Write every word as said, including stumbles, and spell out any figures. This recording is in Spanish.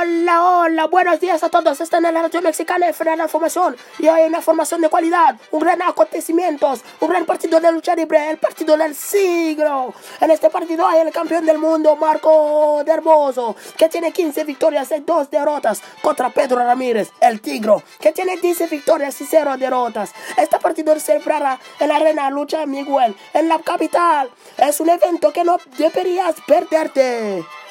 Hola, hola, buenos días a todos. Están en la radio mexicana de Federal Formación y hoy una formación de cualidad, un gran acontecimiento, un gran partido de lucha libre, el partido del siglo. En este partido hay el campeón del mundo, Marco Derboso, que tiene quince victorias y dos derrotas, contra Pedro Ramírez, el Tigro, que tiene diez victorias y cero derrotas. Este partido se celebrará en la arena lucha Miguel, en la capital. Es un evento que no deberías perderte.